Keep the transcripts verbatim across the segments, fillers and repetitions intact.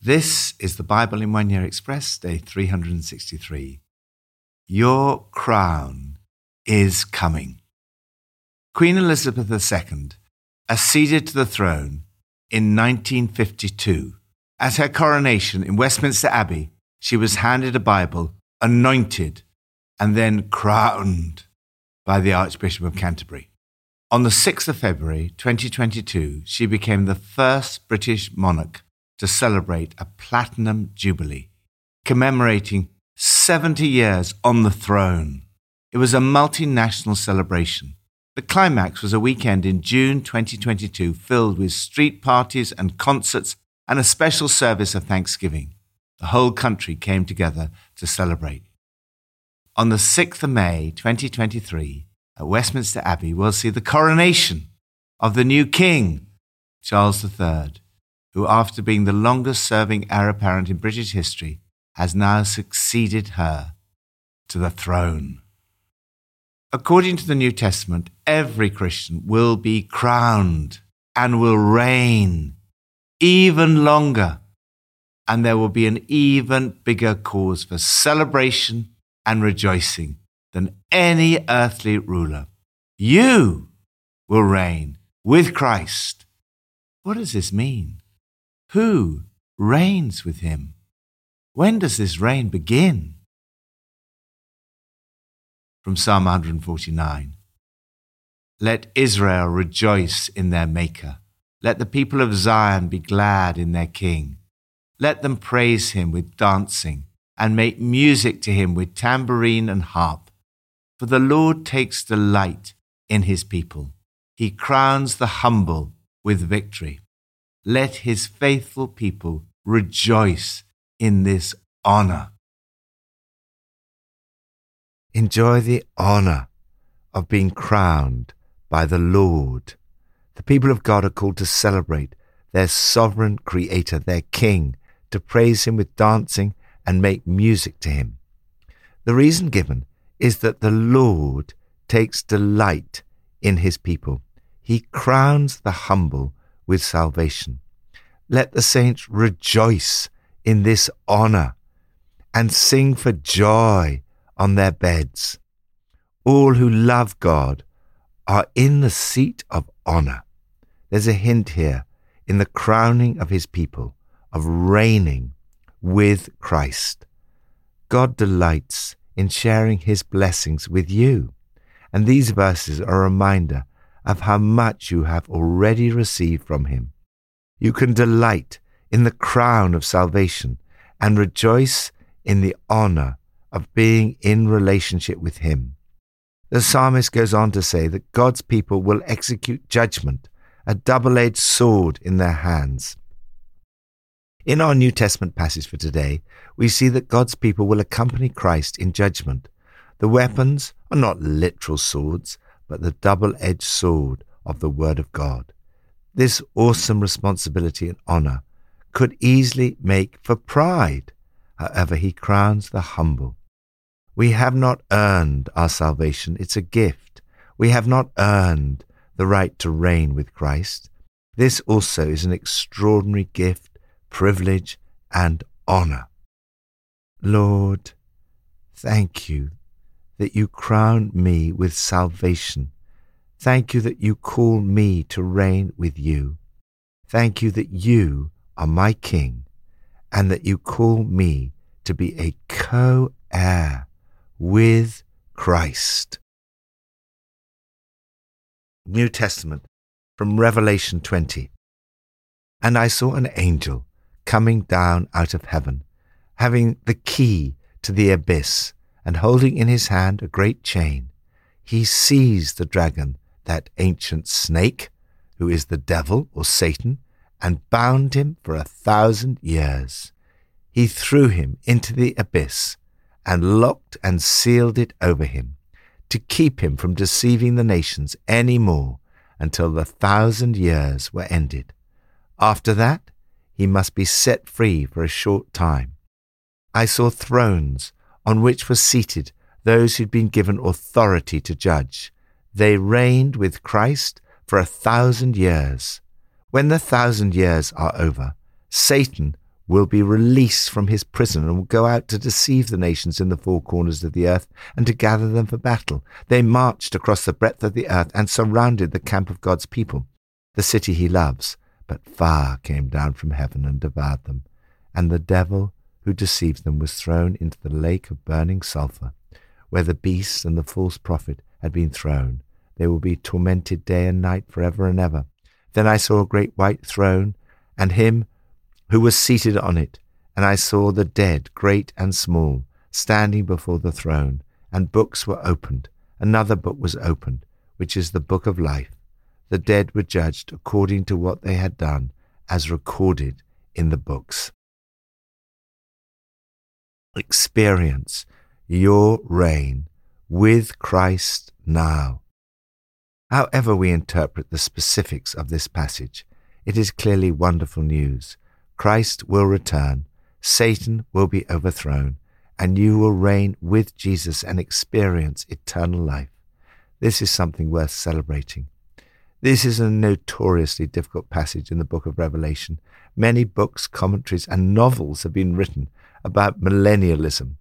This is the Bible in One Year Express, day three hundred sixty-three. Your crown is coming. Queen Elizabeth the Second acceded to the throne in nineteen fifty-two. At her coronation in Westminster Abbey, she was handed a Bible, anointed, and then crowned by the Archbishop of Canterbury. On the sixth of February twenty twenty-two, she became the first British monarch to celebrate a Platinum Jubilee, commemorating seventy years on the throne. It was a multinational celebration. The climax was a weekend in June twenty twenty-two filled with street parties and concerts and a special service of thanksgiving. The whole country came together to celebrate. On the sixth of May twenty twenty-three, at Westminster Abbey, we'll see the coronation of the new King, Charles the Third, who, after being the longest-serving heir apparent in British history, has now succeeded her to the throne. According to the New Testament, every Christian will be crowned and will reign even longer, and there will be an even bigger cause for celebration and rejoicing than any earthly ruler. You will reign with Christ. What does this mean? Who reigns with him? When does this reign begin? From Psalm one forty-nine. Let Israel rejoice in their Maker. Let the people of Zion be glad in their King. Let them praise him with dancing and make music to him with tambourine and harp. For the Lord takes delight in his people. He crowns the humble with victory. Let his faithful people rejoice in this honor. Enjoy the honor of being crowned by the Lord. The people of God are called to celebrate their sovereign creator, their King, to praise him with dancing and make music to him. The reason given is that the Lord takes delight in his people. He crowns the humble with salvation. Let the saints rejoice in this honor and sing for joy on their beds. All who love God are in the seat of honor. There's a hint here in the crowning of his people, of reigning with Christ. God delights in sharing his blessings with you. And these verses are a reminder of how much you have already received from him. You can delight in the crown of salvation and rejoice in the honor of being in relationship with him. The psalmist goes on to say that God's people will execute judgment, a double-edged sword in their hands. In our New Testament passage for today, we see that God's people will accompany Christ in judgment. The weapons are not literal swords, but the double-edged sword of the Word of God. This awesome responsibility and honor could easily make for pride. However, he crowns the humble. We have not earned our salvation. It's a gift. We have not earned the right to reign with Christ. This also is an extraordinary gift, privilege, and honor. Lord, thank you that you crown me with salvation. Thank you that you call me to reign with you. Thank you that you are my King and that you call me to be a co-heir with Christ. New Testament from Revelation twenty. And I saw an angel coming down out of heaven, having the key to the abyss, and holding in his hand a great chain. He seized the dragon, that ancient snake, who is the devil or Satan, and bound him for a thousand years. He threw him into the abyss and locked and sealed it over him, to keep him from deceiving the nations any more until the thousand years were ended. After that, he must be set free for a short time. I saw thrones on which were seated those who'd been given authority to judge. They reigned with Christ for a thousand years. When the thousand years are over, Satan will be released from his prison and will go out to deceive the nations in the four corners of the earth and to gather them for battle. They marched across the breadth of the earth and surrounded the camp of God's people, the city he loves. But fire came down from heaven and devoured them, and the devil who deceived them was thrown into the lake of burning sulphur, where the beast and the false prophet had been thrown. They will be tormented day and night forever and ever. Then I saw a great white throne, and him who was seated on it, and I saw the dead, great and small, standing before the throne, and books were opened. Another book was opened, which is the book of life. The dead were judged according to what they had done, as recorded in the books. Experience your reign with Christ now. However we interpret the specifics of this passage, it is clearly wonderful news. Christ will return, Satan will be overthrown, and you will reign with Jesus and experience eternal life. This is something worth celebrating. This is a notoriously difficult passage in the Book of Revelation. Many books, commentaries, and novels have been written about millennialism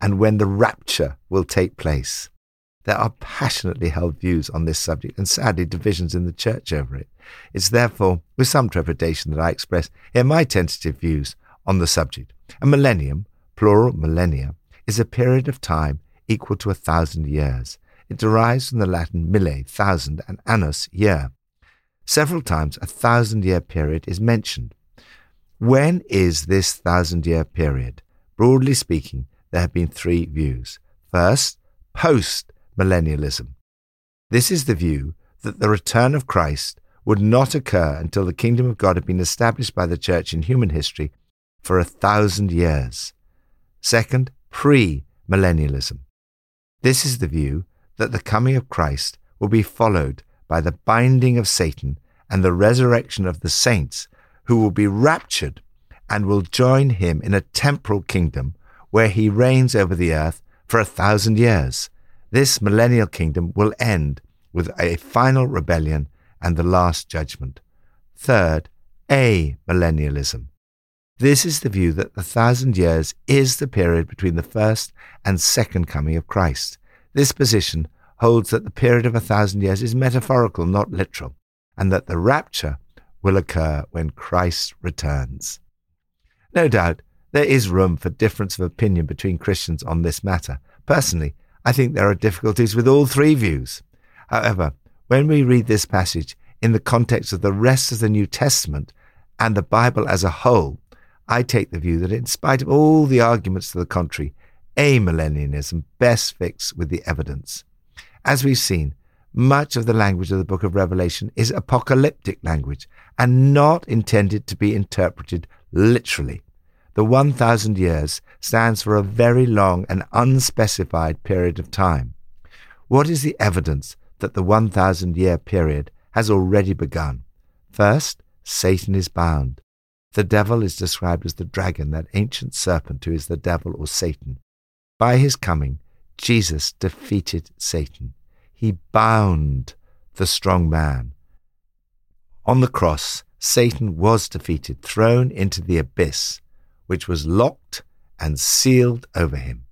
and when the rapture will take place. There are passionately held views on this subject and sadly divisions in the church over it. It's therefore with some trepidation that I express here my tentative views on the subject. A millennium, plural millennia, is a period of time equal to a thousand years. It derives from the Latin mille, thousand, and annus, year. Several times a thousand-year period is mentioned. When is this thousand-year period? Broadly speaking, there have been three views. First, post Millennialism. This is the view that the return of Christ would not occur until the kingdom of God had been established by the church in human history for a thousand years. Second, pre-millennialism. This is the view that the coming of Christ will be followed by the binding of Satan and the resurrection of the saints who will be raptured and will join him in a temporal kingdom where he reigns over the earth for a thousand years. This millennial kingdom will end with a final rebellion and the last judgment. Third, amillennialism. This is the view that the thousand years is the period between the first and second coming of Christ. This position holds that the period of a thousand years is metaphorical, not literal, and that the rapture will occur when Christ returns. No doubt, there is room for difference of opinion between Christians on this matter. Personally, I think there are difficulties with all three views. However, when we read this passage in the context of the rest of the New Testament and the Bible as a whole, I take the view that in spite of all the arguments to the contrary, amillennialism best fits with the evidence. As we've seen, much of the language of the Book of Revelation is apocalyptic language and not intended to be interpreted literally. The one thousand years stands for a very long and unspecified period of time. What is the evidence that the one thousand-year period has already begun? First, Satan is bound. The devil is described as the dragon, that ancient serpent who is the devil or Satan. By his coming, Jesus defeated Satan. He bound the strong man. On the cross, Satan was defeated, thrown into the abyss, which was locked and sealed over him.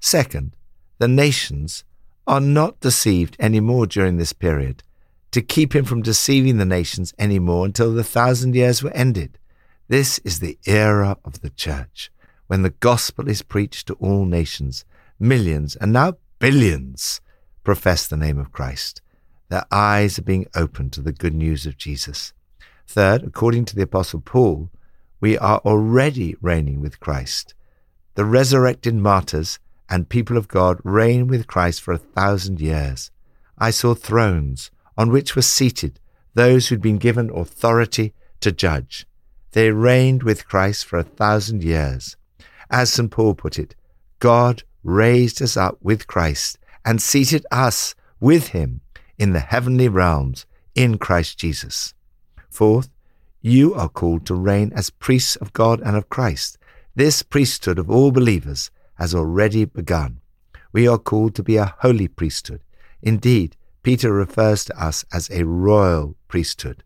Second, the nations are not deceived any more during this period, to keep him from deceiving the nations any more until the thousand years were ended. This is the era of the church, when the gospel is preached to all nations. Millions, and now billions, profess the name of Christ. Their eyes are being opened to the good news of Jesus. Third, according to the Apostle Paul, we are already reigning with Christ. The resurrected martyrs and people of God reign with Christ for a thousand years. I saw thrones on which were seated those who'd been given authority to judge. They reigned with Christ for a thousand years. As Saint Paul put it, God raised us up with Christ and seated us with him in the heavenly realms in Christ Jesus. Fourth, you are called to reign as priests of God and of Christ. This priesthood of all believers has already begun. We are called to be a holy priesthood. Indeed, Peter refers to us as a royal priesthood.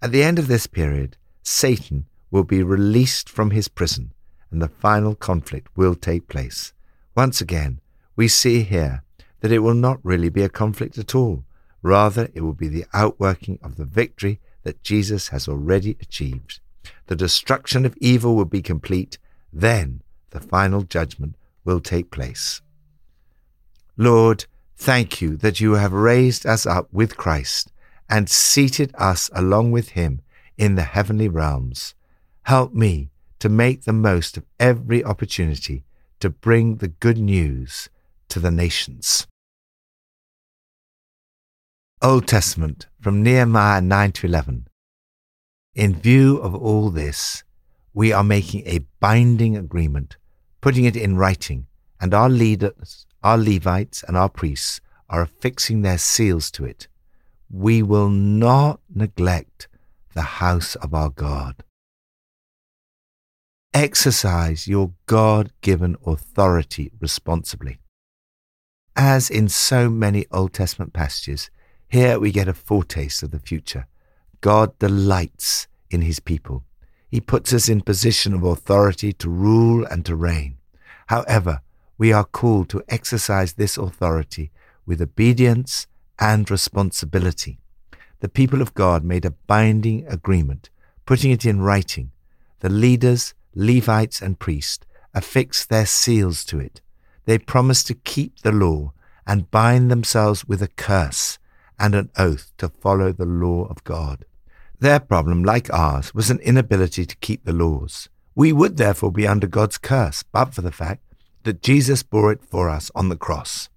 At the end of this period, Satan will be released from his prison, and the final conflict will take place. Once again, we see here that it will not really be a conflict at all. Rather, it will be the outworking of the victory that Jesus has already achieved. The destruction of evil will be complete. Then the final judgment will take place. Lord, thank you that you have raised us up with Christ and seated us along with him in the heavenly realms. Help me to make the most of every opportunity to bring the good news to the nations. Old Testament, from Nehemiah nine to eleven. In view of all this, we are making a binding agreement, putting it in writing, and our leaders, our Levites and our priests are affixing their seals to it. We will not neglect the house of our God. Exercise your God-given authority responsibly. As in so many Old Testament passages, here we get a foretaste of the future. God delights in his people. He puts us in position of authority to rule and to reign. However, we are called to exercise this authority with obedience and responsibility. The people of God made a binding agreement, putting it in writing. The leaders, Levites and priests, affixed their seals to it. They promised to keep the law and bind themselves with a curse and an oath to follow the law of God. Their problem, like ours, was an inability to keep the laws. We would therefore be under God's curse, but for the fact that Jesus bore it for us on the cross.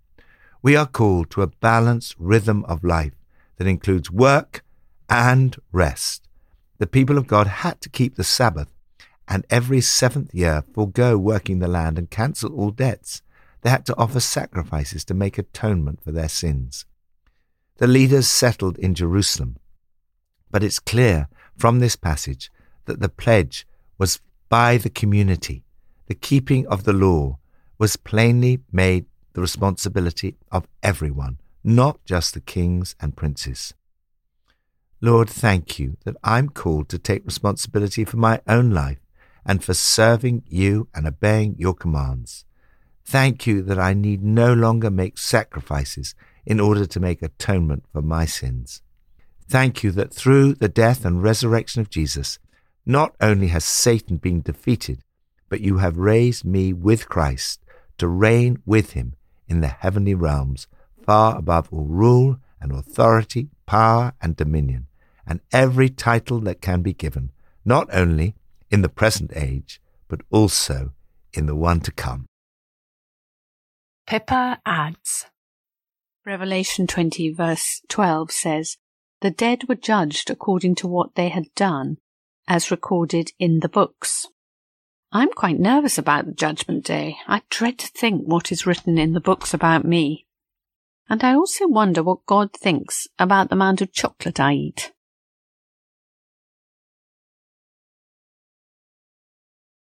We are called to a balanced rhythm of life that includes work and rest. The people of God had to keep the Sabbath, and every seventh year forego working the land and cancel all debts. They had to offer sacrifices to make atonement for their sins. The leaders settled in Jerusalem, but it's clear from this passage that the pledge was by the community. The keeping of the law was plainly made the responsibility of everyone, not just the kings and princes. Lord, thank you that I'm called to take responsibility for my own life and for serving you and obeying your commands. Thank you that I need no longer make sacrifices in order to make atonement for my sins. Thank you that through the death and resurrection of Jesus, not only has Satan been defeated, but you have raised me with Christ to reign with him in the heavenly realms, far above all rule and authority, power and dominion, and every title that can be given, not only in the present age, but also in the one to come. Pippa adds, Revelation twenty verse twelve says, "The dead were judged according to what they had done, as recorded in the books." I'm quite nervous about the judgment day. I dread to think what is written in the books about me. And I also wonder what God thinks about the amount of chocolate I eat.